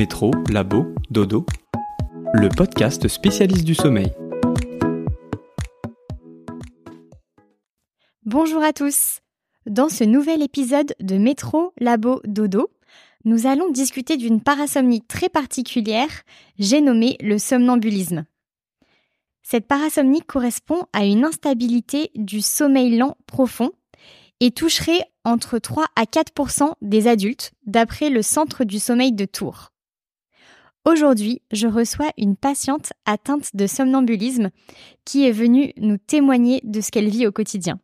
Métro, labo, dodo, le podcast spécialiste du sommeil. Bonjour à tous. Dans ce nouvel épisode de Métro, labo, dodo, nous allons discuter d'une parasomnie très particulière, j'ai nommé le somnambulisme. Cette parasomnie correspond à une instabilité du sommeil lent profond et toucherait entre 3 à 4% des adultes, d'après le Centre du Sommeil de Tours. Aujourd'hui, je reçois une patiente atteinte de somnambulisme qui est venue nous témoigner de ce qu'elle vit au quotidien.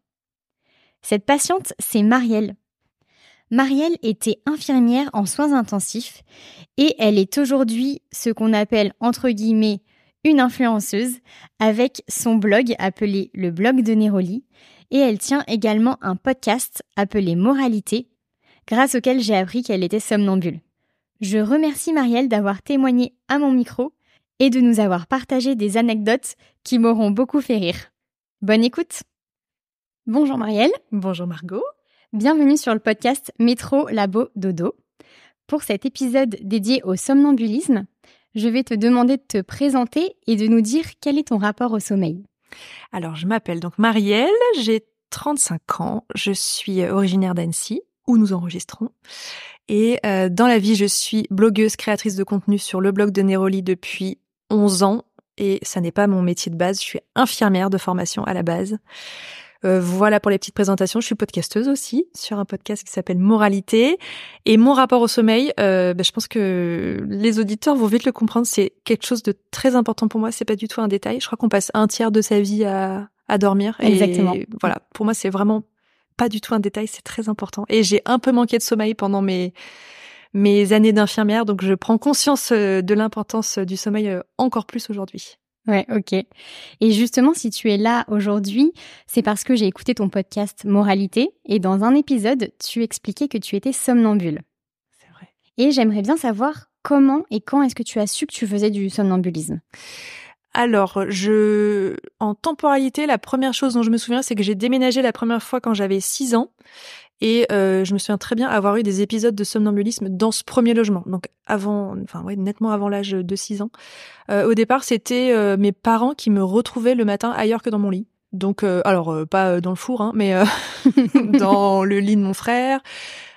Cette patiente, c'est Marielle. Marielle était infirmière en soins intensifs et elle est aujourd'hui ce qu'on appelle entre guillemets une influenceuse avec son blog appelé Le Blog de Néroli et elle tient également un podcast appelé Moralité grâce auquel j'ai appris qu'elle était somnambule. Je remercie Marielle d'avoir témoigné à mon micro et de nous avoir partagé des anecdotes qui m'auront beaucoup fait rire. Bonne écoute. Bonjour Marielle. Bonjour Margot. Bienvenue sur le podcast Métro, Labo, Dodo. Pour cet épisode dédié au somnambulisme, je vais te demander de te présenter et de nous dire quel est ton rapport au sommeil. Alors, je m'appelle donc Marielle, j'ai 35 ans, je suis originaire d'Annecy, où nous enregistrons. Et dans la vie, je suis blogueuse, créatrice de contenu sur le blog de Néroli depuis 11 ans. Et ça n'est pas mon métier de base, je suis infirmière de formation à la base. Voilà pour les petites présentations. Je suis podcasteuse aussi sur un podcast qui s'appelle Moralité. Et mon rapport au sommeil, je pense que les auditeurs vont vite le comprendre. C'est quelque chose de très important pour moi. C'est pas du tout un détail. Je crois qu'on passe un tiers de sa vie à dormir. Exactement. Et voilà. Pour moi, c'est vraiment pas du tout un détail. C'est très important. Et j'ai un peu manqué de sommeil pendant mes années d'infirmière. Donc, je prends conscience de l'importance du sommeil encore plus aujourd'hui. Ouais, ok. Et justement, si tu es là aujourd'hui, c'est parce que j'ai écouté ton podcast Moralité et dans un épisode, tu expliquais que tu étais somnambule. C'est vrai. Et j'aimerais bien savoir comment et quand est-ce que tu as su que tu faisais du somnambulisme ? Alors, en temporalité, la première chose dont je me souviens, c'est que j'ai déménagé la première fois quand j'avais 6 ans. Et je me souviens très bien avoir eu des épisodes de somnambulisme dans ce premier logement. Donc nettement avant l'âge de 6 ans. Au départ, c'était mes parents qui me retrouvaient le matin ailleurs que dans mon lit. Donc pas dans le four mais dans le lit de mon frère,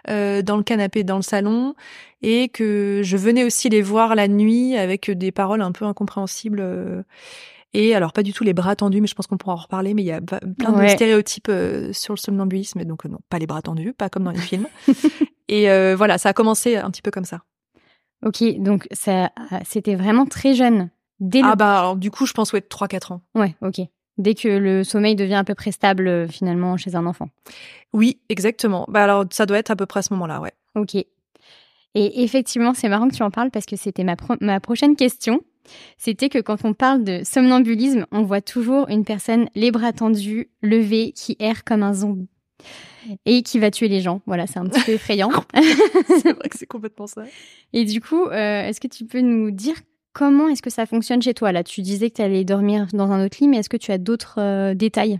dans le canapé, dans le salon et que je venais aussi les voir la nuit avec des paroles un peu incompréhensibles et alors pas du tout les bras tendus mais je pense qu'on pourra en reparler mais il y a plein de stéréotypes sur le somnambulisme donc non, pas les bras tendus, pas comme dans les films. Et ça a commencé un petit peu comme ça. OK, donc ça c'était vraiment très jeune. Du coup, je pense 3-4 ans. Ouais, OK. Dès que le sommeil devient à peu près stable, finalement, chez un enfant. Oui, exactement. Alors, ça doit être à peu près à ce moment-là, ouais. Ok. Et effectivement, c'est marrant que tu en parles parce que c'était ma prochaine question. C'était que quand on parle de somnambulisme, on voit toujours une personne les bras tendus, levée, qui erre comme un zombie et qui va tuer les gens. Voilà, c'est un petit peu effrayant. C'est vrai que c'est complètement ça. Et du coup, est-ce que tu peux nous dire comment est-ce que ça fonctionne chez toi là ? Tu disais que tu allais dormir dans un autre lit, mais est-ce que tu as d'autres détails ?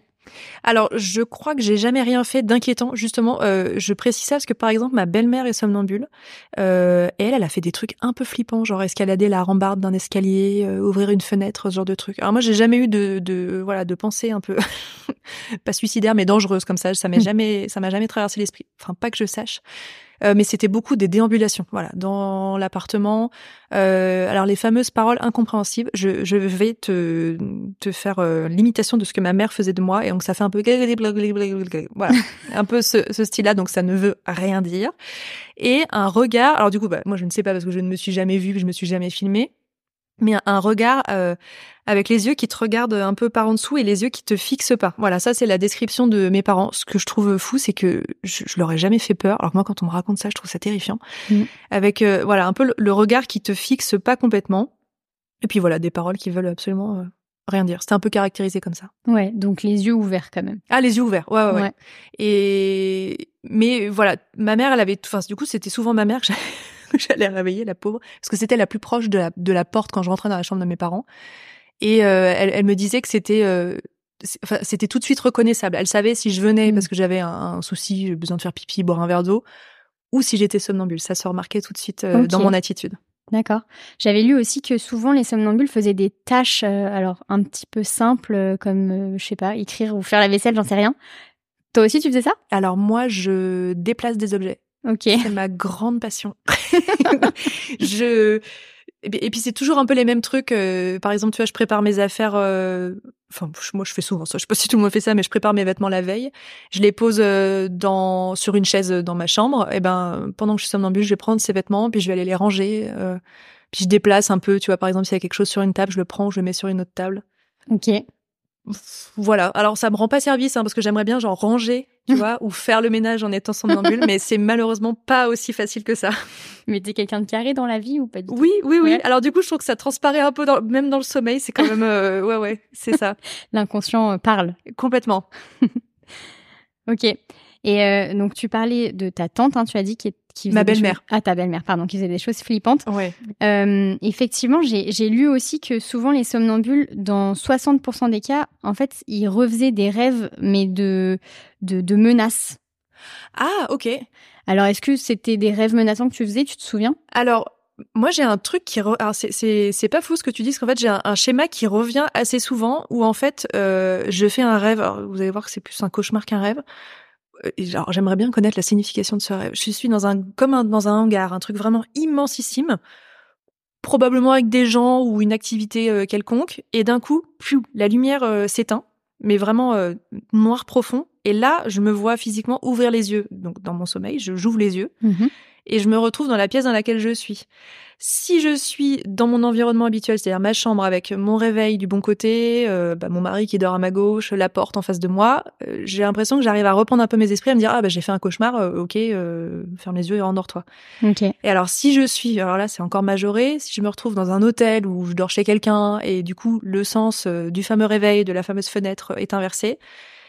Alors, je crois que j'ai jamais rien fait d'inquiétant. Justement, je précise ça parce que par exemple, ma belle-mère est somnambule. Elle a fait des trucs un peu flippants, genre escalader la rambarde d'un escalier, ouvrir une fenêtre, ce genre de trucs. Alors moi, j'ai jamais eu de pensée un peu pas suicidaire, mais dangereuse comme ça. Ça m'a jamais traversé l'esprit. Enfin, pas que je sache. Mais c'était beaucoup des déambulations, dans l'appartement. Alors les fameuses paroles incompréhensibles. Je vais te faire l'imitation de ce que ma mère faisait de moi, et donc ça fait un peu un peu ce style-là. Donc ça ne veut rien dire. Et un regard. Alors du coup, moi je ne sais pas parce que je ne me suis jamais vue, je me suis jamais filmée. Mais un regard avec les yeux qui te regardent un peu par en dessous et les yeux qui te fixent pas. Voilà, ça c'est la description de mes parents. Ce que je trouve fou, c'est que je leur ai jamais fait peur. Alors que moi, quand on me raconte ça, je trouve ça terrifiant. Mmh. Avec un peu le regard qui te fixe pas complètement. Et puis des paroles qui veulent absolument rien dire. C'était un peu caractérisé comme ça. Ouais, donc les yeux ouverts quand même. Ah, les yeux ouverts. Ouais. Et ma mère, elle avait. Enfin, du coup, c'était souvent ma mère que j'avais. J'allais réveiller la pauvre parce que c'était la plus proche de la porte quand je rentrais dans la chambre de mes parents et elle me disait que c'était tout de suite reconnaissable. Elle savait si je venais parce que j'avais un souci, j'avais besoin de faire pipi, boire un verre d'eau ou si j'étais somnambule. Ça se remarquait tout de suite dans mon attitude. D'accord. J'avais lu aussi que souvent les somnambules faisaient des tâches, alors un petit peu simples, comme, je sais pas, écrire ou faire la vaisselle, j'en sais rien. Toi aussi, tu faisais ça? Alors moi, je déplace des objets. Ok. C'est ma grande passion. Et puis c'est toujours un peu les mêmes trucs. Par exemple, tu vois, je prépare mes affaires. Enfin, moi, je fais souvent ça. Je sais pas si tout le monde fait ça, mais je prépare mes vêtements la veille. Je les pose sur une chaise dans ma chambre. Et ben, pendant que je suis somnambule, je vais prendre ces vêtements, puis je vais aller les ranger. Puis je déplace un peu. Tu vois, par exemple, s'il y a quelque chose sur une table, je le prends, je le mets sur une autre table. Ok. Voilà. Alors, ça me rend pas service, hein, parce que j'aimerais bien genre ranger, tu vois, ou faire le ménage en étant somnambule, mais c'est malheureusement pas aussi facile que ça. Mais t'es quelqu'un de carré dans la vie ou pas du tout? Oui. Ouais. Alors du coup, je trouve que ça transparaît un peu, même dans le sommeil, c'est quand même... ouais, c'est ça. L'inconscient parle. Complètement. Ok. Et donc, tu parlais de ta tante, hein, tu as dit qui ma belle-mère. Ah, ta belle-mère, pardon, qui faisait des choses flippantes. Ouais. Effectivement, j'ai lu aussi que souvent les somnambules, dans 60% des cas, en fait, ils refaisaient des rêves, mais de menaces. Ah, ok. Alors, est-ce que c'était des rêves menaçants que tu faisais, tu te souviens? Alors, moi, j'ai un truc qui... Alors, c'est pas fou ce que tu dis, parce qu'en fait, j'ai un schéma qui revient assez souvent, où en fait, je fais un rêve. Alors, vous allez voir que c'est plus un cauchemar qu'un rêve. Alors, j'aimerais bien connaître la signification de ce rêve. Je suis dans un hangar, un truc vraiment immensissime, probablement avec des gens ou une activité quelconque, et d'un coup, la lumière s'éteint, mais vraiment noir profond, et là, je me vois physiquement ouvrir les yeux. Donc, dans mon sommeil, j'ouvre les yeux, et je me retrouve dans la pièce dans laquelle je suis. Si je suis dans mon environnement habituel, c'est-à-dire ma chambre avec mon réveil du bon côté, mon mari qui dort à ma gauche, la porte en face de moi, j'ai l'impression que j'arrive à reprendre un peu mes esprits, à me dire « Ah, j'ai fait un cauchemar, ferme les yeux et rendors-toi. Okay. » Et alors, si je suis... Alors là, c'est encore majoré. Si je me retrouve dans un hôtel où je dors chez quelqu'un et du coup, le sens du fameux réveil, de la fameuse fenêtre est inversé,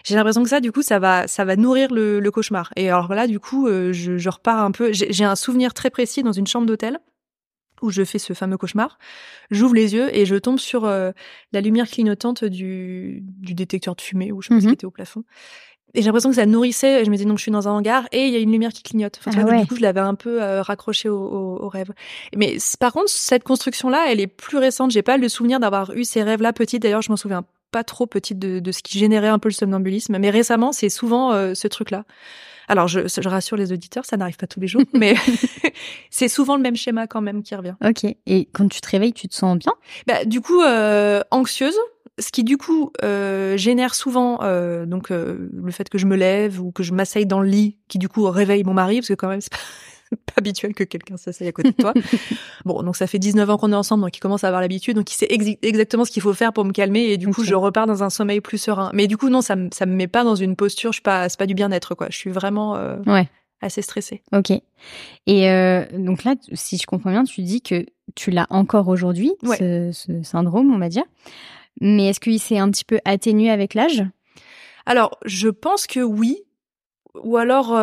j'ai l'impression que ça, du coup, ça va nourrir le cauchemar. Et alors là, du coup, je repars un peu... J'ai un souvenir très précis dans une chambre d'hôtel où je fais ce fameux cauchemar, j'ouvre les yeux et je tombe sur la lumière clignotante du détecteur de fumée, ou je sais pas ce qui était au plafond. Et j'ai l'impression que ça nourrissait, je me disais donc je suis dans un hangar et il y a une lumière qui clignote. Du coup, je l'avais un peu raccroché au rêve. Mais par contre, cette construction-là, elle est plus récente. J'ai pas le souvenir d'avoir eu ces rêves-là petite. D'ailleurs, je m'en souviens pas trop petite de ce qui générait un peu le somnambulisme. Mais récemment, c'est souvent ce truc-là. Alors, je rassure les auditeurs, ça n'arrive pas tous les jours, mais c'est souvent le même schéma quand même qui revient. Ok. Et quand tu te réveilles, tu te sens bien? Du coup, anxieuse, ce qui du coup génère souvent le fait que je me lève ou que je m'asseye dans le lit, qui du coup réveille mon mari, parce que quand même, c'est pas habituel que quelqu'un s'asseye à côté de toi. Bon, donc ça fait 19 ans qu'on est ensemble, donc il commence à avoir l'habitude, donc il sait exactement ce qu'il faut faire pour me calmer, et du coup, je repars dans un sommeil plus serein. Mais du coup, non, ça me met pas dans une posture, c'est pas du bien-être, quoi. Je suis vraiment assez stressée. Ok. Et donc là, si je comprends bien, tu dis que tu l'as encore aujourd'hui, ce syndrome, on va dire. Mais est-ce qu'il s'est un petit peu atténué avec l'âge? Alors, je pense que oui. Ou alors,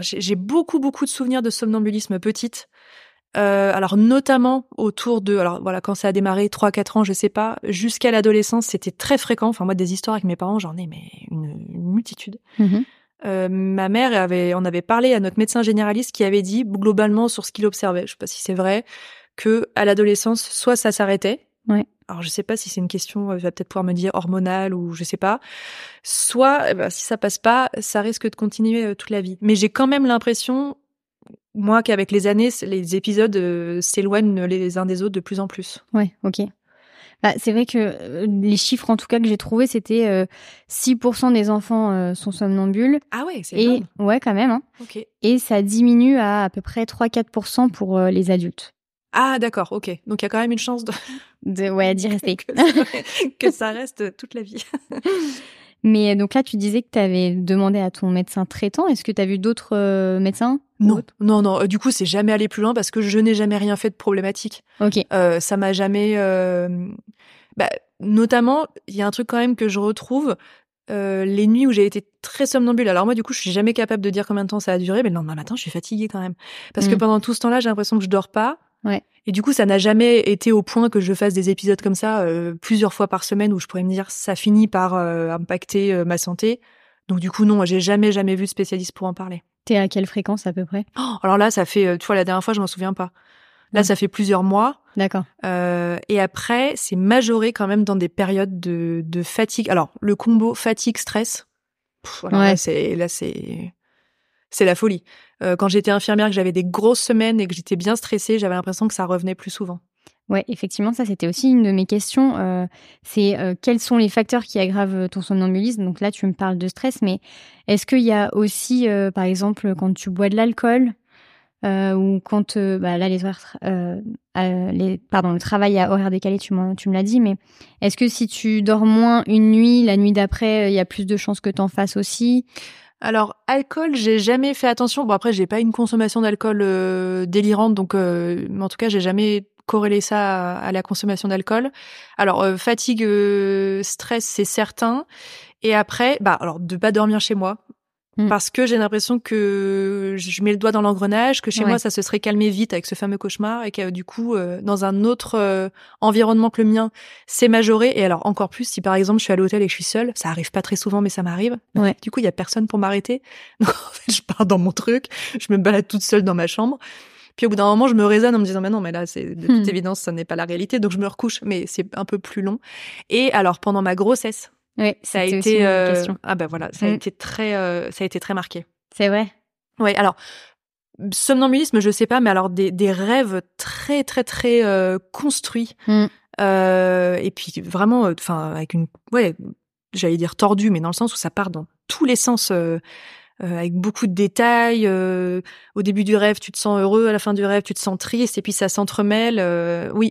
j'ai beaucoup de souvenirs de somnambulisme petite. Alors notamment autour de, quand ça a démarré 3-4 ans, je sais pas, jusqu'à l'adolescence, c'était très fréquent. Enfin moi des histoires avec mes parents, j'en ai mais une multitude. Ma mère on avait parlé à notre médecin généraliste qui avait dit globalement sur ce qu'il observait, je sais pas si c'est vrai, que à l'adolescence soit ça s'arrêtait. Ouais. Alors je sais pas si c'est une question, il va peut-être pouvoir me dire hormonale ou je sais pas. Soit si ça passe pas, ça risque de continuer toute la vie. Mais j'ai quand même l'impression, moi, qu'avec les années, les épisodes s'éloignent les uns des autres de plus en plus. Ouais, ok. C'est vrai que les chiffres en tout cas que j'ai trouvés, c'était 6% des enfants sont somnambules. Ah ouais, c'est énorme. Ouais, quand même. Hein. Okay. Et ça diminue à peu près 3-4% pour les adultes. Ah d'accord, ok. Donc il y a quand même une chance d'y rester. que ça reste toute la vie. Mais donc là, tu disais que tu avais demandé à ton médecin traitant. Est-ce que tu as vu d'autres médecins? Non. Du coup, c'est jamais allé plus loin parce que je n'ai jamais rien fait de problématique. Ok. Ça m'a jamais... notamment, il y a un truc quand même que je retrouve... les nuits où j'ai été très somnambule. Alors moi, du coup, je suis jamais capable de dire combien de temps ça a duré. Mais le lendemain matin, je suis fatiguée quand même. Parce que pendant tout ce temps-là, j'ai l'impression que je dors pas. Ouais. Et du coup, ça n'a jamais été au point que je fasse des épisodes comme ça plusieurs fois par semaine où je pourrais me dire ça finit par impacter ma santé. Donc du coup, non, j'ai jamais vu de spécialiste pour en parler. T'es à quelle fréquence à peu près? Alors là, ça fait, la dernière fois, je m'en souviens pas. Là, ça fait plusieurs mois. D'accord. Et après, c'est majoré quand même dans des périodes de fatigue. Alors, le combo fatigue-stress, c'est la folie. Quand j'étais infirmière, que j'avais des grosses semaines et que j'étais bien stressée, j'avais l'impression que ça revenait plus souvent. Ouais, effectivement, ça c'était aussi une de mes questions. C'est quels sont les facteurs qui aggravent ton somnambulisme? Donc là, tu me parles de stress, mais est-ce qu'il y a aussi, par exemple, quand tu bois de l'alcool ou quand le travail à horaire décalé, tu me l'as dit, mais est-ce que si tu dors moins une nuit, la nuit d'après, il y a plus de chances que t'en fasses aussi? Alors, alcool, j'ai jamais fait attention. Bon, après, j'ai pas une consommation d'alcool délirante, donc mais en tout cas, j'ai jamais corréler ça à la consommation d'alcool. Alors fatigue, stress, c'est certain. Et après, de pas dormir chez moi parce que j'ai l'impression que je mets le doigt dans l'engrenage, que chez moi ça se serait calmé vite avec ce fameux cauchemar et que du coup dans un autre environnement que le mien, c'est majoré. Et alors encore plus si par exemple je suis à l'hôtel et que je suis seule, ça arrive pas très souvent mais ça m'arrive. Ouais. Du coup, il y a personne pour m'arrêter. Donc en fait, je pars dans mon truc, je me balade toute seule dans ma chambre. Puis au bout d'un moment, je me raisonne en me disant, mais non, mais là, c'est de toute évidence, ça n'est pas la réalité. Donc, je me recouche, mais c'est un peu plus long. Et alors, pendant ma grossesse, ça a été ça a été très marqué. C'est vrai. Oui, alors, somnambulisme, je sais pas, mais alors des rêves très, très, très construits. Et puis vraiment, avec une... Ouais, j'allais dire tordue, mais dans le sens où ça part dans tous les sens... avec beaucoup de détails. Au début du rêve, tu te sens heureux. À la fin du rêve, tu te sens triste. Et puis, ça s'entremêle.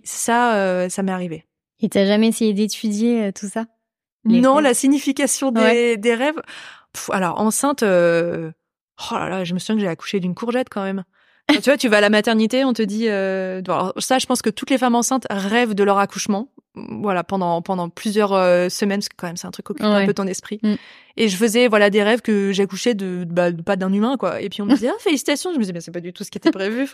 Ça m'est arrivé. Et t'as jamais essayé d'étudier tout ça? Non, la signification des rêves. Alors, enceinte, je me souviens que j'ai accouché d'une courgette quand même. Tu vois, tu vas à la maternité, on te dit... ça, je pense que toutes les femmes enceintes rêvent de leur accouchement. Voilà, pendant plusieurs semaines, parce que quand même c'est un truc qui occupe un peu ton esprit. Et je faisais des rêves que j'accouchais de pas d'un humain quoi. Et puis on me disait félicitations, je me disais mais c'est pas du tout ce qui était prévu.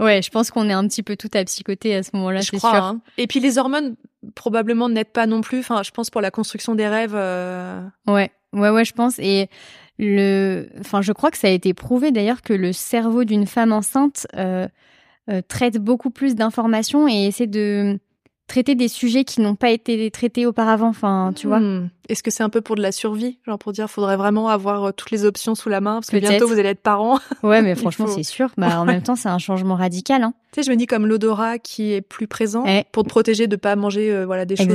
Ouais, je pense qu'on est un petit peu tout à psychoter à ce moment-là, je crois. Sûr. Hein. Et puis les hormones probablement n'aident pas non plus. Enfin, je pense pour la construction des rêves. Ouais, je pense. Et je crois que ça a été prouvé d'ailleurs que le cerveau d'une femme enceinte traite beaucoup plus d'informations et essaie de traiter des sujets qui n'ont pas été traités auparavant, tu vois. Est-ce que c'est un peu pour de la survie, genre pour dire faudrait vraiment avoir toutes les options sous la main parce que bientôt vous allez être parents. Ouais, mais franchement c'est sûr. En même temps c'est un changement radical. Hein. Tu sais, je me dis comme l'odorat qui est plus présent pour te protéger de pas manger des choses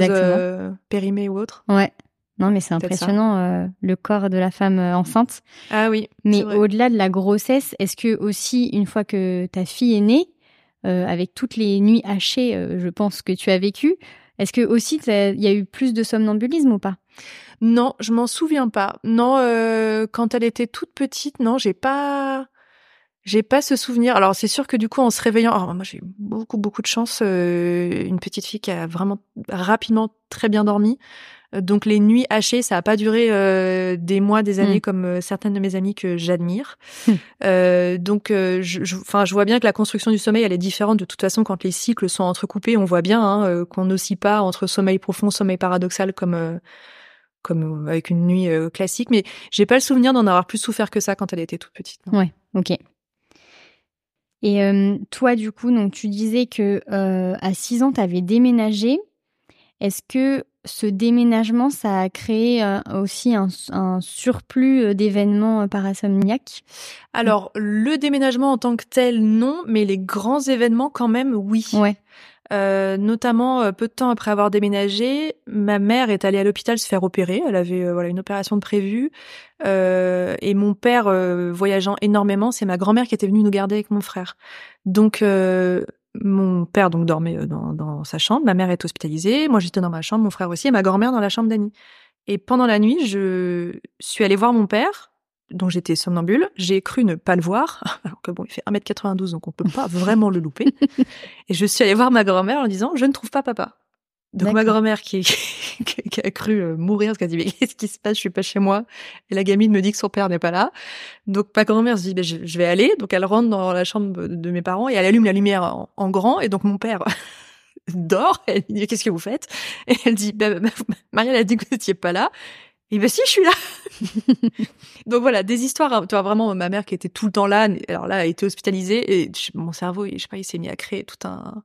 périmées ou autres. Ouais. Non, mais c'est impressionnant, le corps de la femme enceinte. Ah oui. Mais au-delà de la grossesse, est-ce que aussi une fois que ta fille est née, avec toutes les nuits hachées, je pense que tu as vécu. Est-ce que aussi il y a eu plus de somnambulisme ou pas? Non, je m'en souviens pas. Non, quand elle était toute petite, non, j'ai pas ce souvenir. Alors c'est sûr que du coup en se réveillant, moi j'ai eu beaucoup de chance, une petite fille qui a vraiment rapidement très bien dormi. Donc les nuits hachées, ça a pas duré des mois, des années comme certaines de mes amies que j'admire. Je vois bien que la construction du sommeil, elle est différente. De toute façon, quand les cycles sont entrecoupés, on voit bien qu'on n'oscille pas entre sommeil profond, sommeil paradoxal comme avec une nuit classique. Mais j'ai pas le souvenir d'en avoir plus souffert que ça quand elle était toute petite. Non. Ouais, ok. Et toi, du coup, donc tu disais que à 6 ans, t'avais déménagé. Est-ce que ce déménagement, ça a créé aussi un surplus d'événements parasomniaques? Alors, le déménagement en tant que tel, non, mais les grands événements quand même, oui. Ouais. Notamment, peu de temps après avoir déménagé, ma mère est allée à l'hôpital se faire opérer. Elle avait une opération de prévue. Et mon père, voyageant énormément, c'est ma grand-mère qui était venue nous garder avec mon frère. Donc... mon père donc dormait dans sa chambre, ma mère est hospitalisée, moi j'étais dans ma chambre, mon frère aussi, et ma grand-mère dans la chambre d'Annie. Et pendant la nuit, je suis allée voir mon père, dont j'étais somnambule, j'ai cru ne pas le voir, alors que bon, il fait 1m92, donc on peut pas vraiment le louper. Et je suis allée voir ma grand-mère en disant « je ne trouve pas papa ». Donc d'accord. Ma grand-mère qui a cru mourir, parce qu'elle a dit « mais qu'est-ce qui se passe, je suis pas chez moi ?» Et la gamine me dit que son père n'est pas là. Donc ma grand-mère se dit « je vais aller ». Donc elle rentre dans la chambre de mes parents et elle allume la lumière en grand. Et donc mon père dort, elle dit « qu'est-ce que vous faites ?» Et elle dit « Marielle a dit que vous n'étiez pas là ». Et ben si, je suis là. Donc voilà, des histoires, tu vois, vraiment ma mère qui était tout le temps là, alors là elle était hospitalisée et mon cerveau, je sais pas, il s'est mis à créer tout un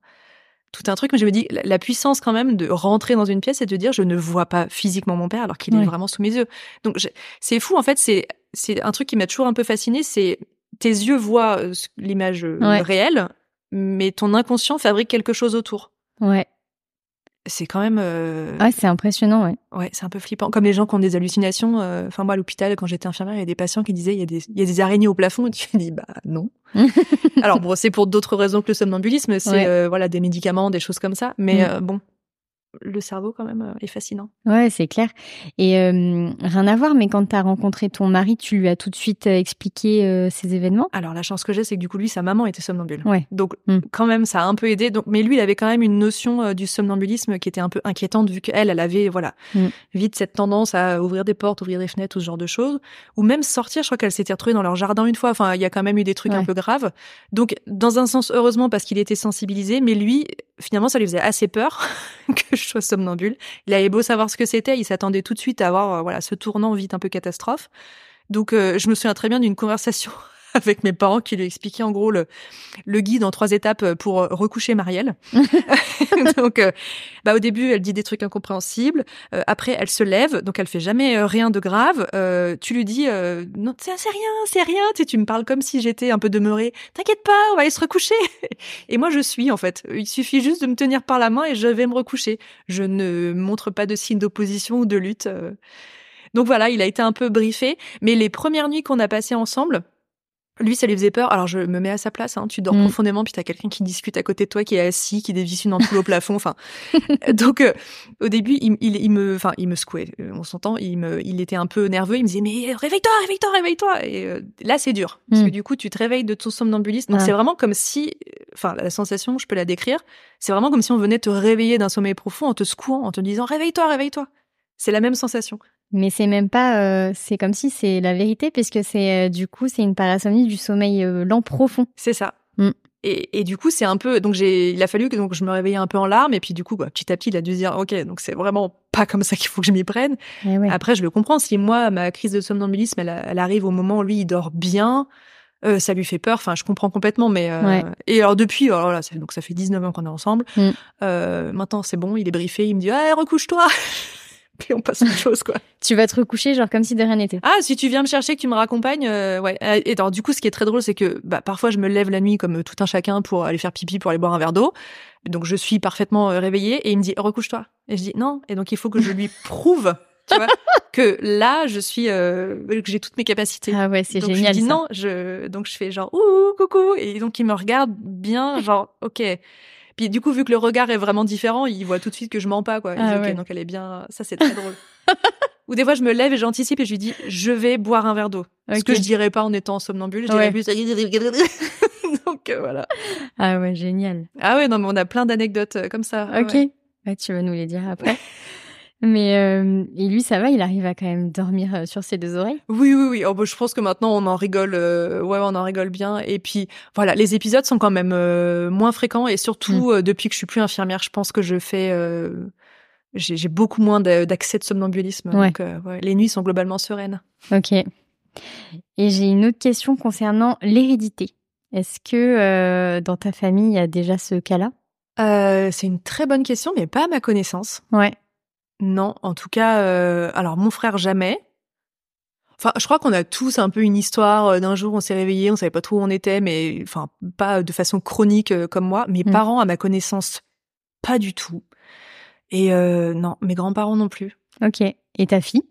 truc, mais je me dis la puissance quand même de rentrer dans une pièce et de dire je ne vois pas physiquement mon père alors qu'il est vraiment sous mes yeux. Donc c'est fou en fait, c'est un truc qui m'a toujours un peu fascinée, c'est tes yeux voient l'image réelle, mais ton inconscient fabrique quelque chose autour. Ouais. C'est quand même... Ouais, c'est impressionnant, ouais. Ouais, c'est un peu flippant. Comme les gens qui ont des hallucinations. Enfin, moi, à l'hôpital, quand j'étais infirmière, il y a des patients qui disaient, il y a des araignées au plafond. Et tu dis, bah non. Alors, bon, c'est pour d'autres raisons que le somnambulisme. C'est voilà, des médicaments, des choses comme ça. Mais bon, le cerveau, quand même, est fascinant. Ouais, c'est clair. Et rien à voir, mais quand tu as rencontré ton mari, tu lui as tout de suite expliqué ces événements? Alors, la chance que j'ai, c'est que du coup, lui, sa maman était somnambule. Ouais. Donc, quand même, ça a un peu aidé. Donc, mais lui, il avait quand même une notion du somnambulisme qui était un peu inquiétante, vu qu'elle avait vite cette tendance à ouvrir des portes, ouvrir des fenêtres, tout ce genre de choses. Ou même sortir, je crois qu'elle s'était retrouvée dans leur jardin une fois. Enfin, il y a quand même eu des trucs un peu graves. Donc, dans un sens, heureusement, parce qu'il était sensibilisé, mais lui... Finalement, ça lui faisait assez peur que je sois somnambule. Il avait beau savoir ce que c'était, il s'attendait tout de suite à avoir ce tournant vite un peu catastrophe. Donc, je me souviens très bien d'une conversation avec mes parents qui lui expliquaient en gros le guide en 3 étapes pour recoucher Marielle. Donc, au début, elle dit des trucs incompréhensibles. Après, elle se lève, donc elle fait jamais rien de grave. Tu lui dis non, c'est rien. Tu me parles comme si j'étais un peu demeurée. T'inquiète pas, on va aller se recoucher. Et moi, je suis en fait. Il suffit juste de me tenir par la main et je vais me recoucher. Je ne montre pas de signe d'opposition ou de lutte. Donc voilà, il a été un peu briefé, mais les premières nuits qu'on a passées ensemble. Lui, ça lui faisait peur. Alors, je me mets à sa place. Tu dors profondément, puis t'as quelqu'un qui discute à côté de toi, qui est assis, qui dévisse une ampoule au plafond. Enfin, donc, au début, il me secouait. On s'entend. Il était un peu nerveux. Il me disait, mais réveille-toi. Et là, c'est dur parce que du coup, tu te réveilles de ton somnambulisme. Donc, c'est vraiment comme si, la sensation, je peux la décrire. C'est vraiment comme si on venait te réveiller d'un sommeil profond en te secouant, en te disant, réveille-toi. C'est la même sensation. Mais c'est même pas... c'est comme si c'est la vérité, parce que c'est, du coup, c'est une parasomnie du sommeil lent profond. C'est ça. Et du coup, c'est un peu... Donc, il a fallu que je me réveillais un peu en larmes. Et puis, du coup, petit à petit, il a dû se dire, OK, donc c'est vraiment pas comme ça qu'il faut que je m'y prenne. Ouais. Après, je le comprends. Si moi, ma crise de somnambulisme, elle arrive au moment où lui, il dort bien, ça lui fait peur. Enfin, je comprends complètement. Mais Et alors, depuis... donc, ça fait 19 ans qu'on est ensemble. Maintenant, c'est bon, il est briefé. Il me dit, recouche-toi. Puis on passe à autre chose, quoi. Tu vas te recoucher, genre comme si de rien n'était. Ah, si tu viens me chercher, que tu me raccompagnes, ouais. Et alors, du coup, ce qui est très drôle, c'est que parfois, je me lève la nuit comme tout un chacun pour aller faire pipi, pour aller boire un verre d'eau. Donc, je suis parfaitement réveillée et il me dit « recouche-toi ». Et je dis « non ». Et donc, il faut que je lui prouve, tu vois, que là, je suis... que j'ai toutes mes capacités. Ah ouais, c'est donc, génial, je lui dis non. Donc, je fais genre « ouh, coucou ». Et donc, il me regarde bien, genre « ok ». Puis du coup, vu que le regard est vraiment différent, il voit tout de suite que je mens pas, quoi. Ah, okay, ouais. Donc elle est bien... Ça, c'est très drôle. Ou des fois, je me lève et j'anticipe et je lui dis « je vais boire un verre d'eau ». Okay. Ce que je dirais pas en étant somnambule. Je dirais plus... Donc voilà. Ah ouais, génial. Ah ouais, non, mais on a plein d'anecdotes comme ça. Ok. Ouais. Ouais, tu vas nous les dire après. Mais et lui, ça va, il arrive à quand même dormir sur ses 2 oreilles. Oui. Oh, bah, je pense que maintenant, on en rigole. On en rigole bien. Et puis, voilà, les épisodes sont quand même moins fréquents. Et surtout, depuis que je suis plus infirmière, je pense que j'ai beaucoup moins d'accès de somnambulisme. Ouais. Donc, les nuits sont globalement sereines. Ok. Et j'ai une autre question concernant l'hérédité. Est-ce que dans ta famille, il y a déjà ce cas-là ? C'est une très bonne question, mais pas à ma connaissance. Ouais. Non, en tout cas, alors mon frère jamais. Enfin, je crois qu'on a tous un peu une histoire d'un jour on s'est réveillé, on savait pas trop où on était, mais enfin pas de façon chronique comme moi. Mes parents, à ma connaissance, pas du tout. Et non, mes grands-parents non plus. Ok. Et ta fille ?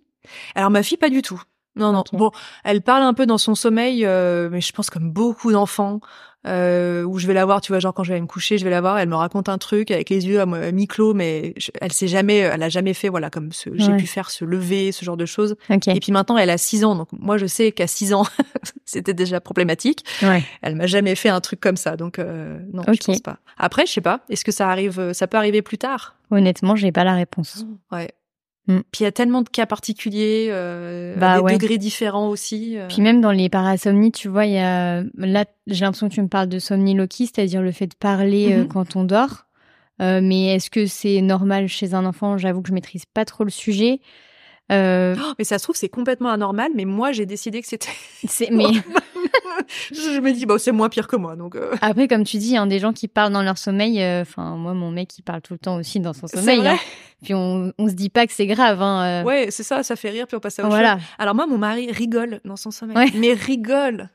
Alors ma fille, pas du tout. Non. Okay. Bon, elle parle un peu dans son sommeil, mais je pense comme beaucoup d'enfants. Où je vais la voir, tu vois, genre quand je vais me coucher, je vais la voir, elle me raconte un truc avec les yeux à mi-clos, mais elle a jamais fait, comme j'ai pu faire se lever, ce genre de choses. Okay. Et puis maintenant, elle a 6 ans, donc moi je sais qu'à 6 ans, c'était déjà problématique. Ouais. Elle m'a jamais fait un truc comme ça, donc non, okay. Je pense pas. Après, je sais pas, est-ce que ça peut arriver plus tard? Honnêtement, j'ai pas la réponse. Ouais. Puis il y a tellement de cas particuliers, à des degrés différents aussi. Puis même dans les parasomnies, tu vois, il y a là, j'ai l'impression que tu me parles de somniloquie, c'est-à-dire le fait de parler quand on dort. Mais est-ce que c'est normal chez un enfant ? J'avoue que je maîtrise pas trop le sujet. Mais ça se trouve, c'est complètement anormal, mais moi, j'ai décidé que c'était... Je me dis, bah, c'est moins pire que moi. Donc Après, comme tu dis, hein, des gens qui parlent dans leur sommeil, moi, mon mec, il parle tout le temps aussi dans son sommeil. Vrai. Hein. Puis on se dit pas que c'est grave. Hein, Ouais, c'est ça, ça fait rire, puis on passe à autre chose. Alors moi, mon mari rigole dans son sommeil, mais rigole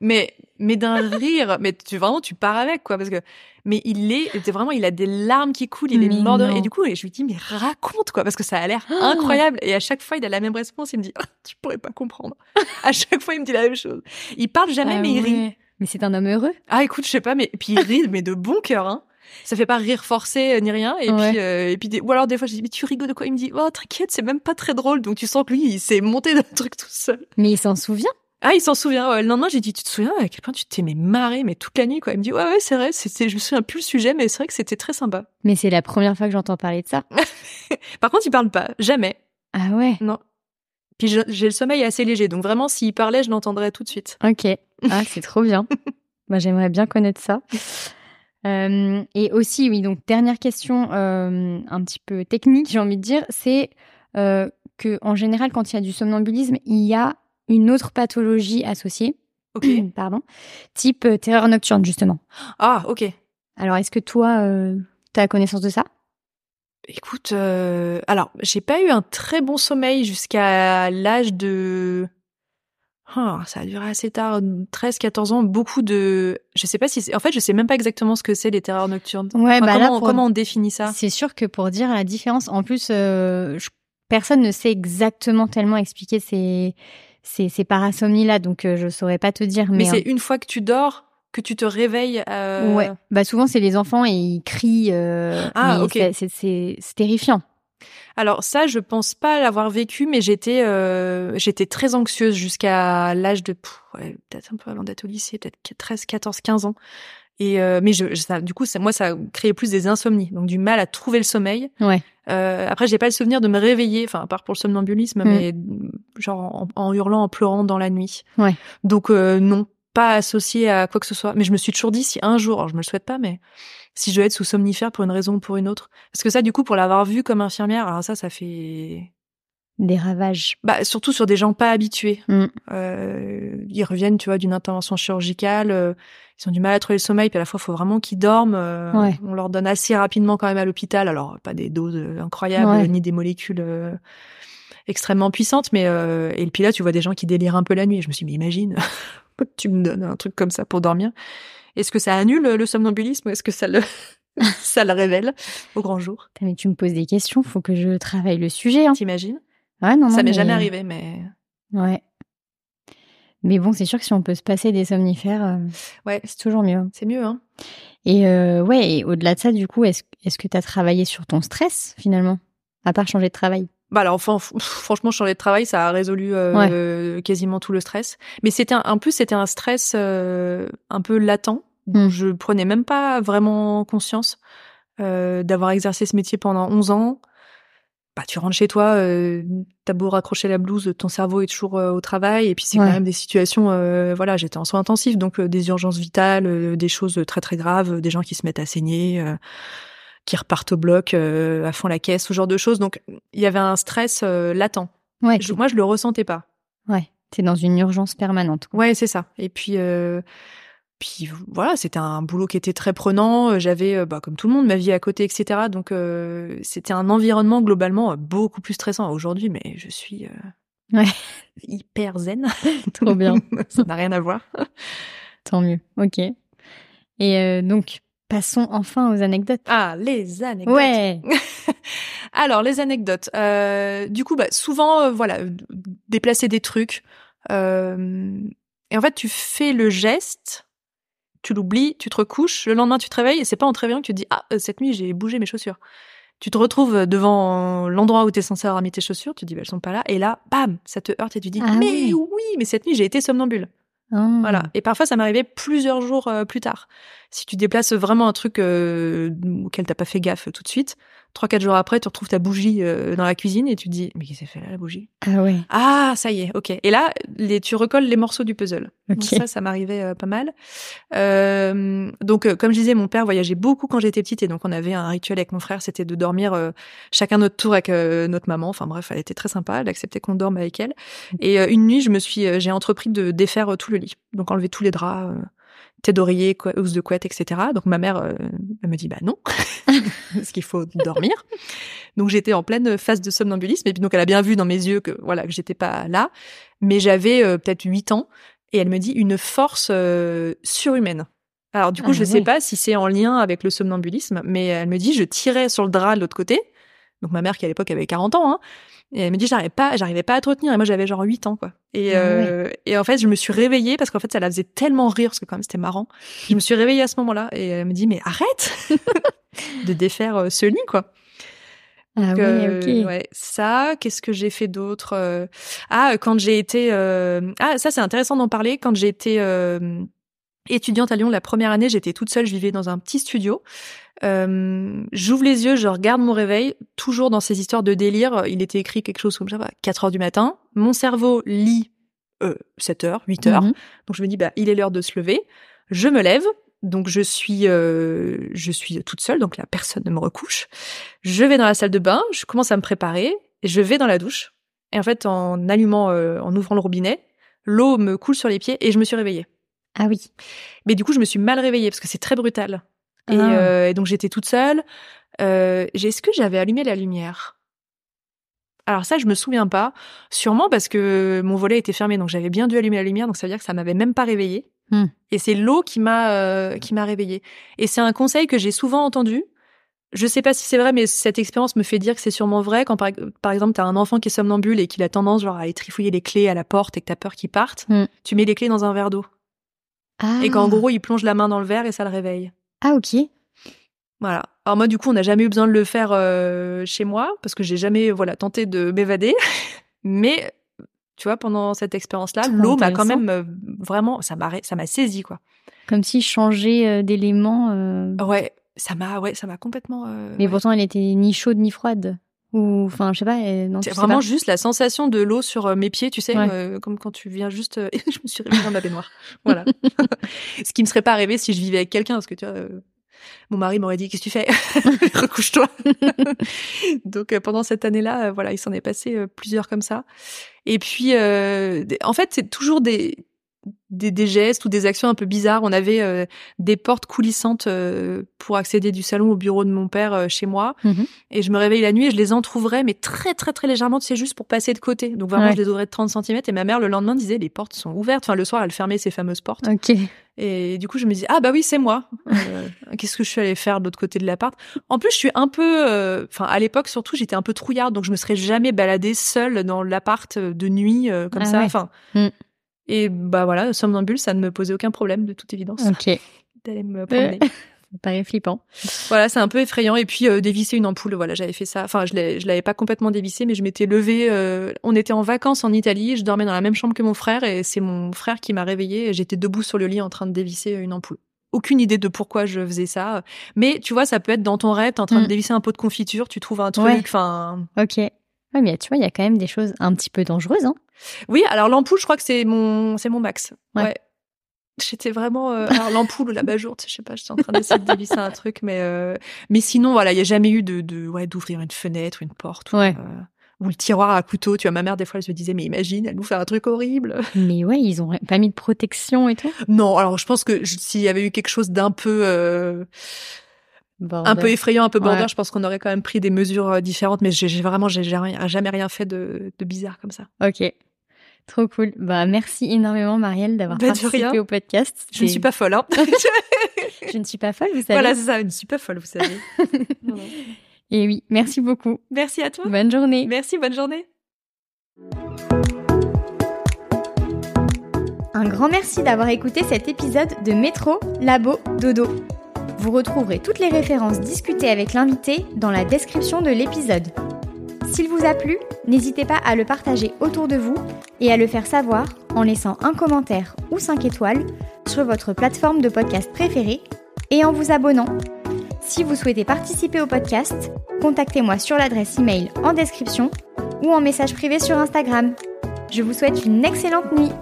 mais d'un rire, mais tu pars avec quoi, parce que il a des larmes qui coulent, il est mort de rire. Et du coup, je lui dis mais raconte quoi, parce que ça a l'air incroyable. Et à chaque fois, il a la même réponse. Il me dit tu pourrais pas comprendre. À chaque fois, il me dit la même chose. Il parle jamais, mais il rit. Mais c'est un homme heureux. Ah écoute, je sais pas, mais puis il rit, mais de bon cœur. Hein. Ça fait pas rire forcé ni rien. Et puis ou alors des fois je dis mais tu rigoles de quoi? Il me dit oh t'inquiète, c'est même pas très drôle. Donc tu sens que lui, il s'est monté d'un truc tout seul. Mais il s'en souvient. Ah, il s'en souvient. Le lendemain, j'ai dit, tu te souviens à quel point tu t'aimais marrer, mais toute la nuit, quoi. Il me dit, ouais, c'est vrai, je me souviens plus le sujet, mais c'est vrai que c'était très sympa. Mais c'est la première fois que j'entends parler de ça. Par contre, il parle pas, jamais. Ah ouais? Non. Puis j'ai le sommeil assez léger, donc vraiment, s'il parlait, je l'entendrais tout de suite. Ok. Ah, c'est trop bien. Bah, j'aimerais bien connaître ça. Et aussi, oui, donc, dernière question, un petit peu technique, j'ai envie de dire, c'est qu'en général, quand il y a du somnambulisme, il y a une autre pathologie associée, pardon, type terreur nocturne, justement. Ah, ok. Alors, est-ce que toi, t'as connaissance de ça? Écoute, alors, j'ai pas eu un très bon sommeil jusqu'à l'âge de... ça a duré assez tard, 13-14 ans, beaucoup de... Je sais pas si c'est... En fait, je sais même pas exactement ce que c'est les terreurs nocturnes. Ouais, bah là, comment on définit ça? C'est sûr que pour dire la différence, en plus, personne ne sait exactement tellement expliquer ces parasomnies-là, donc je saurais pas te dire. Mais c'est une fois que tu dors que tu te réveilles. Ouais. Bah souvent c'est les enfants et ils crient. C'est terrifiant. Alors ça, je pense pas l'avoir vécu, mais j'étais très anxieuse jusqu'à l'âge de peut-être un peu avant d'être au lycée, peut-être 13, 14, 15 ans. Et mais ça créait plus des insomnies, donc du mal à trouver le sommeil. Ouais. Après, j'ai pas le souvenir de me réveiller, enfin à part pour le somnambulisme, mais genre en hurlant, en pleurant dans la nuit. Ouais. Donc non, pas associé à quoi que ce soit. Mais je me suis toujours dit si un jour, alors je me le souhaite pas, mais si je vais être sous somnifère pour une raison ou pour une autre, parce que ça, du coup, pour l'avoir vu comme infirmière, alors ça fait des ravages. Bah surtout sur des gens pas habitués. Ils reviennent, tu vois, d'une intervention chirurgicale. Ils ont du mal à trouver le sommeil. Puis à la fois, il faut vraiment qu'ils dorment. On leur donne assez rapidement quand même à l'hôpital. Alors pas des doses incroyables ni des molécules extrêmement puissantes, mais et puis là, tu vois des gens qui délirent un peu la nuit. Je me suis dit, mais imagine, tu me donnes un truc comme ça pour dormir. Est-ce que ça annule le somnambulisme ou est-ce que ça le ça le révèle au grand jour? Mais tu me poses des questions. Faut que je travaille le sujet. Hein. T'imagines? Ouais, non, ça m'est jamais arrivé, mais... Ouais. Mais bon, c'est sûr que si on peut se passer des somnifères, c'est toujours mieux. C'est mieux, hein. Et et au-delà de ça, du coup, est-ce que tu as travaillé sur ton stress, finalement, à part changer de travail? Bah alors, franchement, changer de travail, ça a résolu quasiment tout le stress. Mais c'était un stress un peu latent, dont je prenais même pas vraiment conscience d'avoir exercé ce métier pendant 11 ans. Bah, tu rentres chez toi, t'as beau raccrocher la blouse, ton cerveau est toujours au travail. Et puis, c'est quand même des situations... j'étais en soins intensifs, donc des urgences vitales, des choses très, très graves, des gens qui se mettent à saigner, qui repartent au bloc, à fond la caisse, ce genre de choses. Donc, il y avait un stress latent. Ouais, moi, je le ressentais pas. Ouais, t'es dans une urgence permanente. Ouais, c'est ça. Et puis... Puis voilà, c'était un boulot qui était très prenant. J'avais, comme tout le monde, ma vie à côté, etc. Donc c'était un environnement globalement beaucoup plus stressant. Aujourd'hui, mais je suis hyper zen. Trop bien. Ça n'a rien à voir. Tant mieux. Ok. Et donc passons enfin aux anecdotes. Ah, les anecdotes. Ouais. Alors les anecdotes. Du coup, souvent, déplacer des trucs. Et en fait, tu fais le geste. Tu l'oublies, tu te recouches, le lendemain tu te réveilles et c'est pas en te réveillant que tu te dis « Ah, cette nuit j'ai bougé mes chaussures ». Tu te retrouves devant l'endroit où t'es censé avoir mis tes chaussures, tu te dis bah, « Elles sont pas là ». Et là, bam, ça te heurte et tu te dis « Mais oui, mais cette nuit j'ai été somnambule ». Voilà. Et parfois ça m'arrivait plusieurs jours plus tard. Si tu déplaces vraiment un truc auquel t'as pas fait gaffe tout de suite, 3-4 jours après, tu retrouves ta bougie dans la cuisine et tu te dis, mais qu'est-ce que c'est fait là, la bougie? Ah ouais. Ah, ça y est, ok. Et là, tu recolles les morceaux du puzzle. Okay. Donc ça m'arrivait pas mal. Donc, comme je disais, mon père voyageait beaucoup quand j'étais petite et donc on avait un rituel avec mon frère, c'était de dormir chacun notre tour avec notre maman. Enfin bref, elle était très sympa, elle acceptait qu'on dorme avec elle. Et une nuit, j'ai entrepris de défaire tout le lit. Donc, enlever tous les draps, tête d'oreiller, housse de couette, etc. Donc ma mère elle me dit bah non, parce qu'il faut dormir. Donc j'étais en pleine phase de somnambulisme et puis donc elle a bien vu dans mes yeux que voilà que j'étais pas là, mais j'avais peut-être 8 ans et elle me dit une force surhumaine. Alors du coup je sais pas si c'est en lien avec le somnambulisme, mais elle me dit je tirais sur le drap de l'autre côté. Donc ma mère qui à l'époque avait 40 ans hein, et elle me dit j'arrivais pas à te retenir et moi j'avais genre 8 ans quoi. Et et en fait, je me suis réveillée parce qu'en fait ça la faisait tellement rire parce que quand même c'était marrant. Je me suis réveillée à ce moment-là et elle me dit mais arrête de défaire ce lit quoi. Donc, ça, qu'est-ce que j'ai fait d'autre? Quand j'ai été ça c'est intéressant d'en parler quand j'ai été étudiante à Lyon la première année, j'étais toute seule, je vivais dans un petit studio. J'ouvre les yeux, je regarde mon réveil, toujours dans ces histoires de délire, il était écrit quelque chose comme ça, 4h du matin, mon cerveau lit 7h, 8h, donc je me dis il est l'heure de se lever, je me lève, donc je suis toute seule, donc la personne ne me recouche, je vais dans la salle de bain, je commence à me préparer, et je vais dans la douche, et en fait en ouvrant le robinet, l'eau me coule sur les pieds et je me suis réveillée. Ah oui. Mais du coup je me suis mal réveillée parce que c'est très brutal. Et donc j'étais toute seule. Est-ce que j'avais allumé la lumière? Alors ça, je me souviens pas. Sûrement parce que mon volet était fermé, donc j'avais bien dû allumer la lumière. Donc ça veut dire que ça m'avait même pas réveillée. Et c'est l'eau qui m'a réveillée. Et c'est un conseil que j'ai souvent entendu. Je sais pas si c'est vrai, mais cette expérience me fait dire que c'est sûrement vrai. Quand par exemple t'as un enfant qui est somnambule et qu'il a tendance genre à aller trifouiller les clés à la porte et que t'as peur qu'il parte, tu mets les clés dans un verre d'eau. Ah. Et qu'en gros il plonge la main dans le verre et ça le réveille. Ah, ok. Voilà. Alors moi, du coup, on n'a jamais eu besoin de le faire chez moi, parce que j'ai jamais tenté de m'évader. Mais, tu vois, pendant cette expérience-là, l'eau m'a quand même vraiment... Ça m'a saisie, quoi. Comme si changer d'élément... Ouais, ça m'a complètement... Mais pourtant, elle était ni chaude ni froide. Ou, enfin, je sais pas... C'est vraiment juste la sensation de l'eau sur mes pieds, tu sais, comme quand tu viens juste... je me suis réveillée dans ma baignoire. Voilà. Ce qui me serait pas arrivé si je vivais avec quelqu'un, parce que, tu vois, mon mari m'aurait dit, qu'est-ce que tu fais? Recouche-toi. Donc, pendant cette année-là, il s'en est passé plusieurs comme ça. Et puis, en fait, c'est toujours des gestes ou des actions un peu bizarres. On avait des portes coulissantes pour accéder du salon au bureau de mon père chez moi. Et je me réveille la nuit et je les entrouvrais, mais très, très, très légèrement, tu sais, juste pour passer de côté. Donc vraiment, je les ouvrais de 30 cm. Et ma mère, le lendemain, disait, les portes sont ouvertes. Enfin, le soir, elle fermait ces fameuses portes. Okay. Et du coup, je me dis, c'est moi. Qu'est-ce que je suis allée faire de l'autre côté de l'appart? En plus, je suis un peu... à l'époque, surtout, j'étais un peu trouillarde. Donc, je me serais jamais baladée seule dans l'appart de nuit comme ça. Ouais. Enfin... Et somnambule, ça ne me posait aucun problème, de toute évidence. Ok. D'aller me promener. Ça paraît flippant. Voilà, c'est un peu effrayant. Et puis, dévisser une ampoule, j'avais fait ça. Enfin, je l'avais pas complètement dévissée, mais je m'étais levée. On était en vacances en Italie, je dormais dans la même chambre que mon frère, et c'est mon frère qui m'a réveillée. J'étais debout sur le lit en train de dévisser une ampoule. Aucune idée de pourquoi je faisais ça. Mais, tu vois, ça peut être dans ton rêve, t'es en train de dévisser un pot de confiture, tu trouves un truc, Ok. Ouais, mais tu vois, il y a quand même des choses un petit peu dangereuses, hein. Oui, alors l'ampoule, je crois que c'est mon max. Ouais. J'étais vraiment alors l'ampoule ou la bajourde, je sais pas, j'étais en train d'essayer de dévisser un truc, mais sinon il y a jamais eu de d'ouvrir une fenêtre ou une porte ou le tiroir à couteau. Tu vois, ma mère des fois elle se disait mais imagine, elle nous fait un truc horrible. Mais ouais, ils ont pas mis de protection et tout. Non, alors je pense que s'il y avait eu quelque chose d'un peu border. Un peu effrayant, un peu border, je pense qu'on aurait quand même pris des mesures différentes, mais j'ai jamais rien fait de bizarre comme ça. Ok. Trop cool. Merci énormément, Marielle, d'avoir participé au podcast. Je ne suis pas folle, hein. Je ne suis pas folle, vous savez. Voilà, c'est ça. Je ne suis pas folle, vous savez. Et oui, merci beaucoup. Merci à toi. Bonne journée. Merci, bonne journée. Un grand merci d'avoir écouté cet épisode de Métro, Labo, Dodo. Vous retrouverez toutes les références discutées avec l'invité dans la description de l'épisode. S'il vous a plu, n'hésitez pas à le partager autour de vous et à le faire savoir en laissant un commentaire ou 5 étoiles sur votre plateforme de podcast préférée et en vous abonnant. Si vous souhaitez participer au podcast, contactez-moi sur l'adresse email en description ou en message privé sur Instagram. Je vous souhaite une excellente nuit.